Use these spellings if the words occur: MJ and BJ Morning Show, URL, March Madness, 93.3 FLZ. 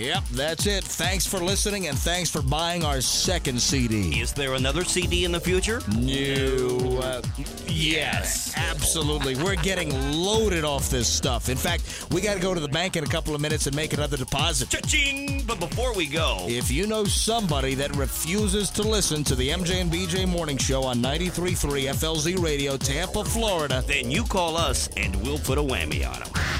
Yep, that's it. Thanks for listening, and thanks for buying our second CD. Is there another CD in the future? No. Yes. Absolutely. We're getting loaded off this stuff. In fact, we got to go to the bank in a couple of minutes and make another deposit. Cha-ching! But before we go, if you know somebody that refuses to listen to the MJ and BJ Morning Show on 93.3 FLZ Radio, Tampa, Florida, then you call us, and we'll put a whammy on them.